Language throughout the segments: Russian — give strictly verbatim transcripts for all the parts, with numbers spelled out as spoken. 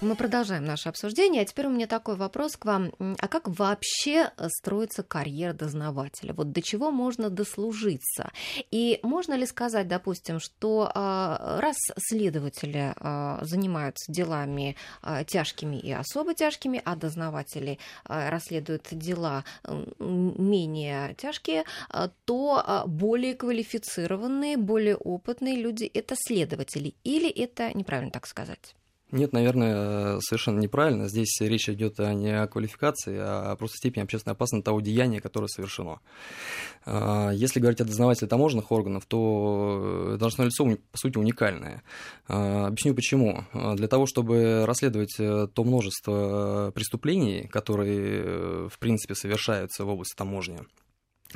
Мы продолжаем наше обсуждение, а теперь у меня такой вопрос к вам. А как вообще строится карьера дознавателя? Вот до чего можно дослужиться? И можно ли сказать, допустим, что раз следователи занимаются делами тяжкими и особо тяжкими, а дознаватели расследуют дела менее тяжкие, то более квалифицированные, более опытные люди – это следователи? Или это неправильно так сказать? Нет, наверное, совершенно неправильно. Здесь речь идет не о квалификации, а просто степени общественной опасности того деяния, которое совершено. Если говорить о дознавателе таможенных органов, то должностное лицо, по сути, уникальное. Объясню, почему. Для того, чтобы расследовать то множество преступлений, которые, в принципе, совершаются в области таможни,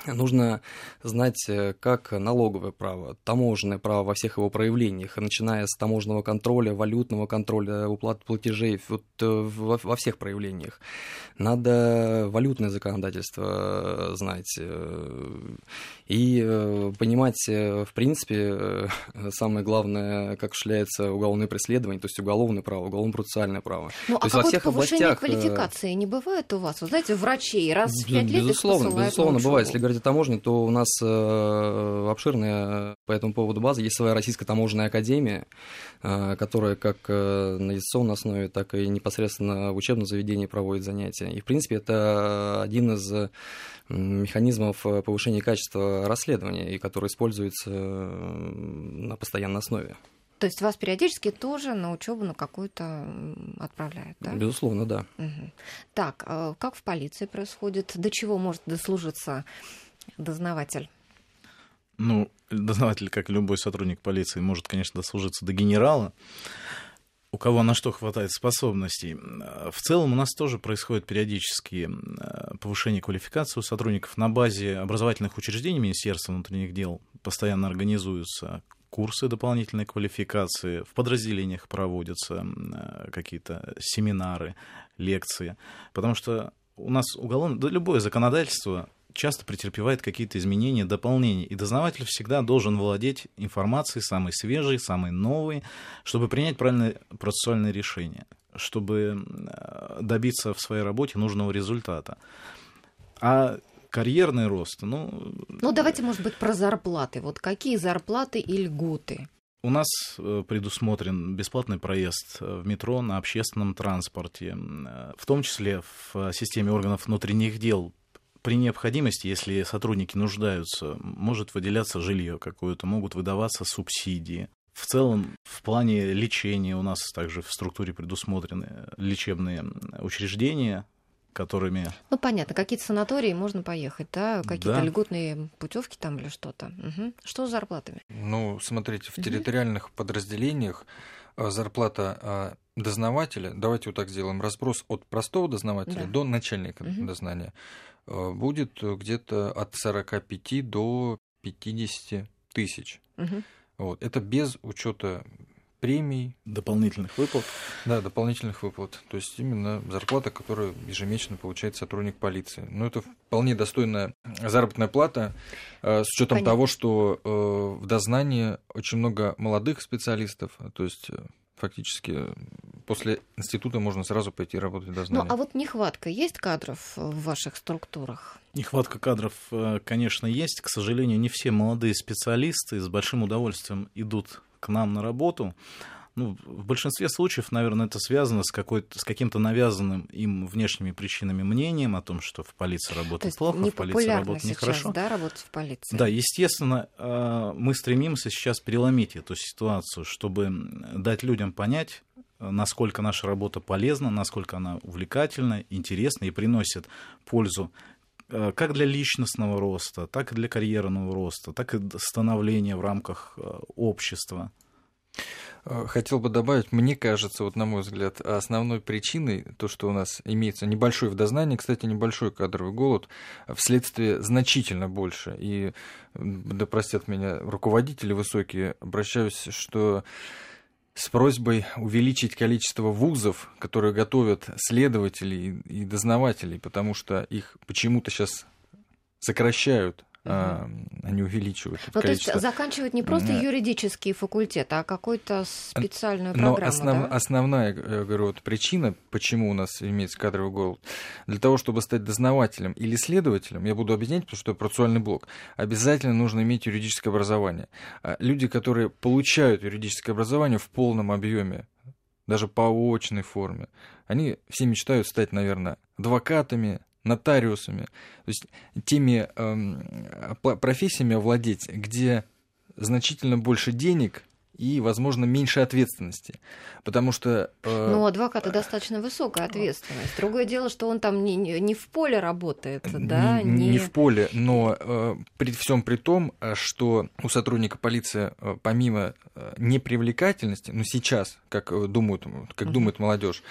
нужно знать как налоговое право, таможенное право во всех его проявлениях, начиная с таможенного контроля, валютного контроля, уплат платежей, вот, во всех проявлениях. Надо валютное законодательство знать и понимать, в принципе, самое главное, как осуществляется уголовное преследование, то есть уголовное право, уголовно-процессуальное право. Ну, то а какое-то повышение областях... квалификации не бывает у вас? Вы знаете, врачей раз в пять лет их посылают. Безусловно, бывает. Говорить о таможне, то у нас э, обширная по этому поводу база. Есть своя Российская таможенная академия, э, которая как э, на дистанционной основе, так и непосредственно в учебном заведении проводит занятия. И, в принципе, это один из механизмов повышения качества расследования, и который используется на постоянной основе. То есть вас периодически тоже на учебу на какую-то отправляют, да? Безусловно, да. Угу. Так, как в полиции происходит? До чего может дослужиться дознаватель? Ну, дознаватель, как любой сотрудник полиции, может, конечно, дослужиться до генерала. У кого на что хватает способностей. В целом у нас тоже происходит периодически повышение квалификации у сотрудников. На базе образовательных учреждений Министерства внутренних дел постоянно организуются курсы дополнительной квалификации, в подразделениях проводятся какие-то семинары, лекции, потому что у нас уголовное, да любое законодательство часто претерпевает какие-то изменения, дополнения, и дознаватель всегда должен владеть информацией самой свежей, самой новой, чтобы принять правильное процессуальное решение, чтобы добиться в своей работе нужного результата. А карьерный рост, ну... Ну, давайте, может быть, про зарплаты. Вот какие зарплаты и льготы? У нас предусмотрен бесплатный проезд в метро на общественном транспорте, в том числе в системе органов внутренних дел. При необходимости, если сотрудники нуждаются, может выделяться жилье какое-то, могут выдаваться субсидии. В целом, в плане лечения у нас также в структуре предусмотрены лечебные учреждения, которыми... Ну, понятно, какие-то санатории можно поехать, да? Какие-то да. льготные путевки там или что-то. Угу. Что с зарплатами? Ну, смотрите, в территориальных угу. подразделениях зарплата дознавателя, давайте вот так сделаем, разброс от простого дознавателя да. до начальника угу. дознания, будет где-то от сорок пять до пятьдесят тысяч. Угу. Вот. Это без учета премий. Дополнительных выплат. Да, дополнительных выплат. То есть именно зарплата, которую ежемесячно получает сотрудник полиции. Ну, это вполне достойная заработная плата, с учетом Понятно. Того, что в дознании очень много молодых специалистов, то есть фактически после института можно сразу пойти работать дознанием. Ну, а вот нехватка есть кадров в ваших структурах? Нехватка кадров, конечно, есть. К сожалению, не все молодые специалисты с большим удовольствием идут к нам на работу. Ну, в большинстве случаев, наверное, это связано с, какой-то, с каким-то навязанным им внешними причинами мнением о том, что в полиции работает плохо, в полиции работает нехорошо. Да, работать в полиции. Да, естественно, мы стремимся сейчас переломить эту ситуацию, чтобы дать людям понять, насколько наша работа полезна, насколько она увлекательна, интересна и приносит пользу как для личностного роста, так и для карьерного роста, так и становления в рамках общества. Хотел бы добавить, мне кажется, вот на мой взгляд, основной причиной, то, что у нас имеется небольшой в дознании, кстати, небольшой кадровый голод, вследствие значительно больше. И, да простят меня руководители высокие, обращаюсь, что с просьбой увеличить количество вузов, которые готовят следователей и дознавателей, потому что их почему-то сейчас сокращают. Mm-hmm. Они увеличивают это ну, количество. То есть заканчивают не просто юридические факультеты, а какую-то специальную программу. Но основ... да? основная, я говорю, вот причина, почему у нас имеется кадровый голод, для того, чтобы стать дознавателем или следователем, я буду объяснять, потому что это процессуальный блок, обязательно нужно иметь юридическое образование. Люди, которые получают юридическое образование в полном объеме, даже по очной форме, они все мечтают стать, наверное, адвокатами, нотариусами, то есть теми э, профессиями овладеть, где значительно больше денег и, возможно, меньше ответственности, потому что... Э, ну, у адвоката э, достаточно высокая ответственность. Другое дело, что он там не, не в поле работает, да? Не, не в поле, но э, при всем при том, что у сотрудника полиции, э, помимо э, непривлекательности, ну, сейчас, как э, думают, как mm-hmm. думает молодежь,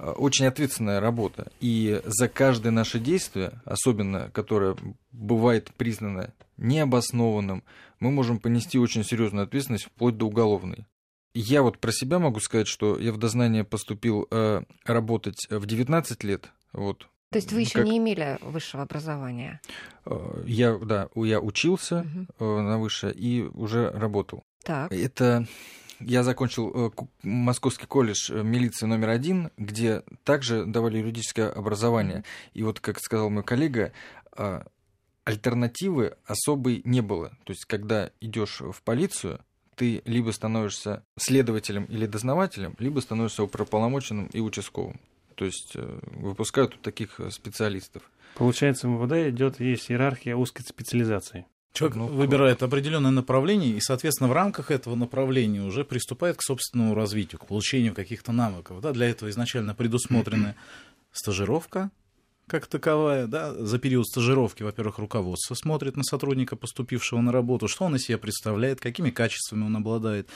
э, очень ответственная работа. И за каждое наше действие, особенно которое бывает признано необоснованным, мы можем понести очень серьезную ответственность вплоть до уголовной. Я вот про себя могу сказать, что я в дознание поступил э, работать в девятнадцать лет. Вот. То есть вы еще как... не имели высшего образования? Я, да, я учился угу. на высшее и уже работал. Так. Это... Я закончил Московский колледж милиции номер один, где также давали юридическое образование. И вот, как сказал мой коллега, альтернативы особой не было. То есть, когда идешь в полицию, ты либо становишься следователем или дознавателем, либо становишься уполномоченным и участковым. То есть выпускают вот таких специалистов. Получается, в МВД идет, есть иерархия узкой специализации. Человек ну, выбирает определенное направление и, соответственно, в рамках этого направления уже приступает к собственному развитию, к получению каких-то навыков. Да? Для этого изначально предусмотрена стажировка как таковая, да, за период стажировки, во-первых, руководство смотрит на сотрудника, поступившего на работу, что он из себя представляет, какими качествами он обладает.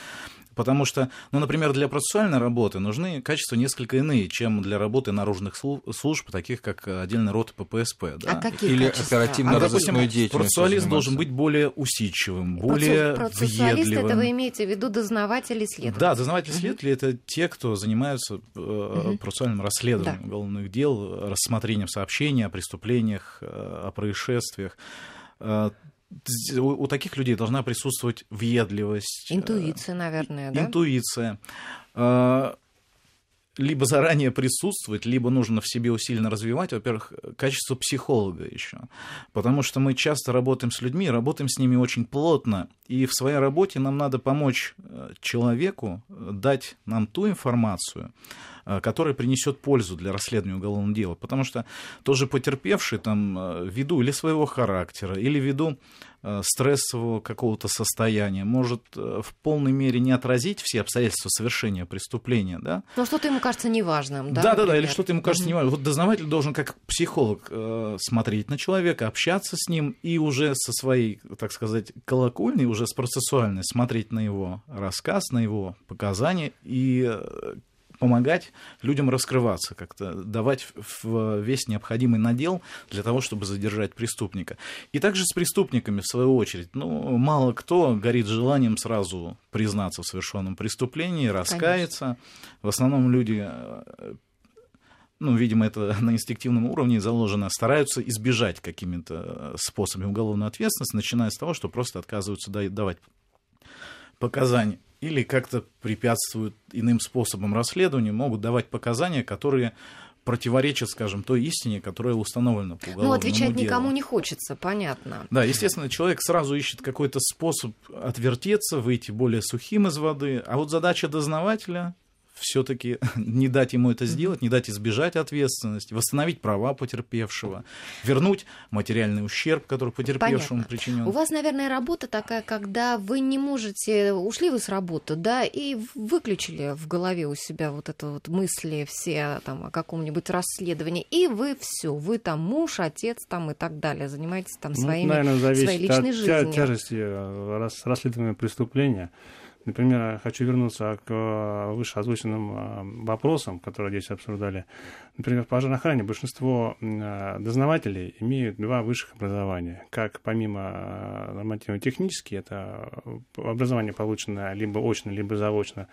Потому что, ну, например, для процессуальной работы нужны качества несколько иные, чем для работы наружных служб, таких как отдельный рота ППСП. Да? А какие Или качества? Оперативно-розыскную а, деятельность. Процессуалист должен быть более усидчивым, более Процессуалист въедливым. Процессуалист, это вы имеете в виду дознаватели и следователи? Да, дознаватели-следователи mm-hmm. — это те, кто занимаются mm-hmm. процессуальным расследованием да. уголовных дел, рассмотрением сообщений о преступлениях, о происшествиях. У таких людей должна присутствовать въедливость. Интуиция, наверное, да? Интуиция. Либо заранее присутствовать, либо нужно в себе усиленно развивать, во-первых, качество психолога еще. Потому что мы часто работаем с людьми, работаем с ними очень плотно. И в своей работе нам надо помочь человеку дать нам ту информацию, которая принесет пользу для расследования уголовного дела. Потому что тоже потерпевший там, ввиду или своего характера, или ввиду стрессового какого-то состояния, может в полной мере не отразить все обстоятельства совершения преступления. Да? Но что-то ему кажется неважным. Да, да, да, да, или что-то ему кажется mm-hmm. неважным. Вот дознаватель должен как психолог смотреть на человека, общаться с ним и уже со своей, так сказать, колокольной, уже с процессуальной смотреть на его рассказ, на его показания и помогать людям раскрываться как-то, давать весь необходимый надел для того, чтобы задержать преступника. И также с преступниками, в свою очередь. Ну, мало кто горит желанием сразу признаться в совершенном преступлении, раскаяться. Конечно. В основном люди, ну, видимо, это на инстинктивном уровне заложено, стараются избежать какими-то способами уголовной ответственности, начиная с того, что просто отказываются давать показания. Или как-то препятствуют иным способом расследованию, могут давать показания, которые противоречат, скажем, той истине, которая установлена по уголовному делу. Ну, отвечать никому не хочется, понятно. Да, естественно, человек сразу ищет какой-то способ отвертеться, выйти более сухим из воды. А вот задача дознавателя все-таки не дать ему это сделать, не дать избежать ответственности, восстановить права потерпевшего, вернуть материальный ущерб, который потерпевшему причинен. У вас, наверное, работа такая, когда вы не можете, ушли вы с работы, да, и выключили в голове у себя вот это вот мысли все там о каком-нибудь расследовании, и вы все, вы там муж, отец там и так далее, занимаетесь там своими, ну, наверное, своей личной от жизнью. Тяжести расследования преступления. Например, хочу вернуться к вышеозвученным вопросам, которые здесь обсуждали. Например, в пожарной охране большинство дознавателей имеют два высших образования. Как помимо нормативно-технических, это образование получено либо очно, либо заочно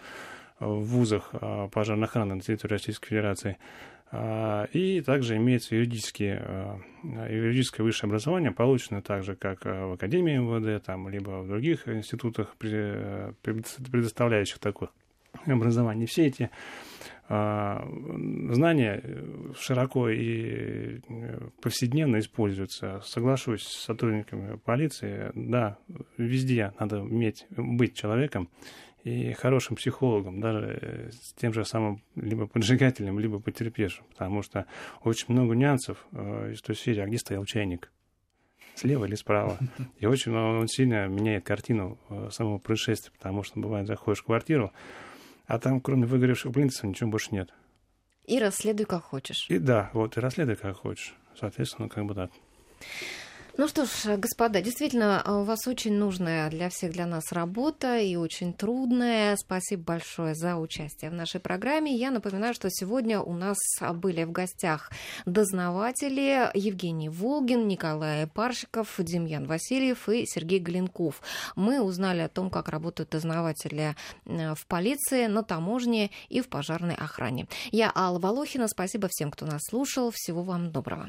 в вузах пожарной охраны на территории Российской Федерации, И также имеется юридические, юридическое высшее образование, полученное так же, как в Академии МВД, там, либо в других институтах, предоставляющих такое образование. Все эти знания широко и повседневно используются. Соглашусь с сотрудниками полиции, да, везде надо уметь быть человеком и хорошим психологом, даже с тем же самым либо поджигателем, либо потерпевшим, потому что очень много нюансов из той серии, а где стоял чайник, слева или справа. И очень он сильно меняет картину самого происшествия, потому что, бывает, заходишь в квартиру, а там, кроме выгоревших плинтусов, ничего больше нет. И расследуй, как хочешь. И да, вот, и расследуй, как хочешь. Соответственно, как бы так. Ну что ж, господа, действительно, у вас очень нужная для всех, для нас работа и очень трудная. Спасибо большое за участие в нашей программе. Я напоминаю, что сегодня у нас были в гостях дознаватели Евгений Волгин, Николай Паршиков, Демьян Васильев и Сергей Глинков. Мы узнали о том, как работают дознаватели в полиции, на таможне и в пожарной охране. Я Алла Волохина. Спасибо всем, кто нас слушал. Всего вам доброго.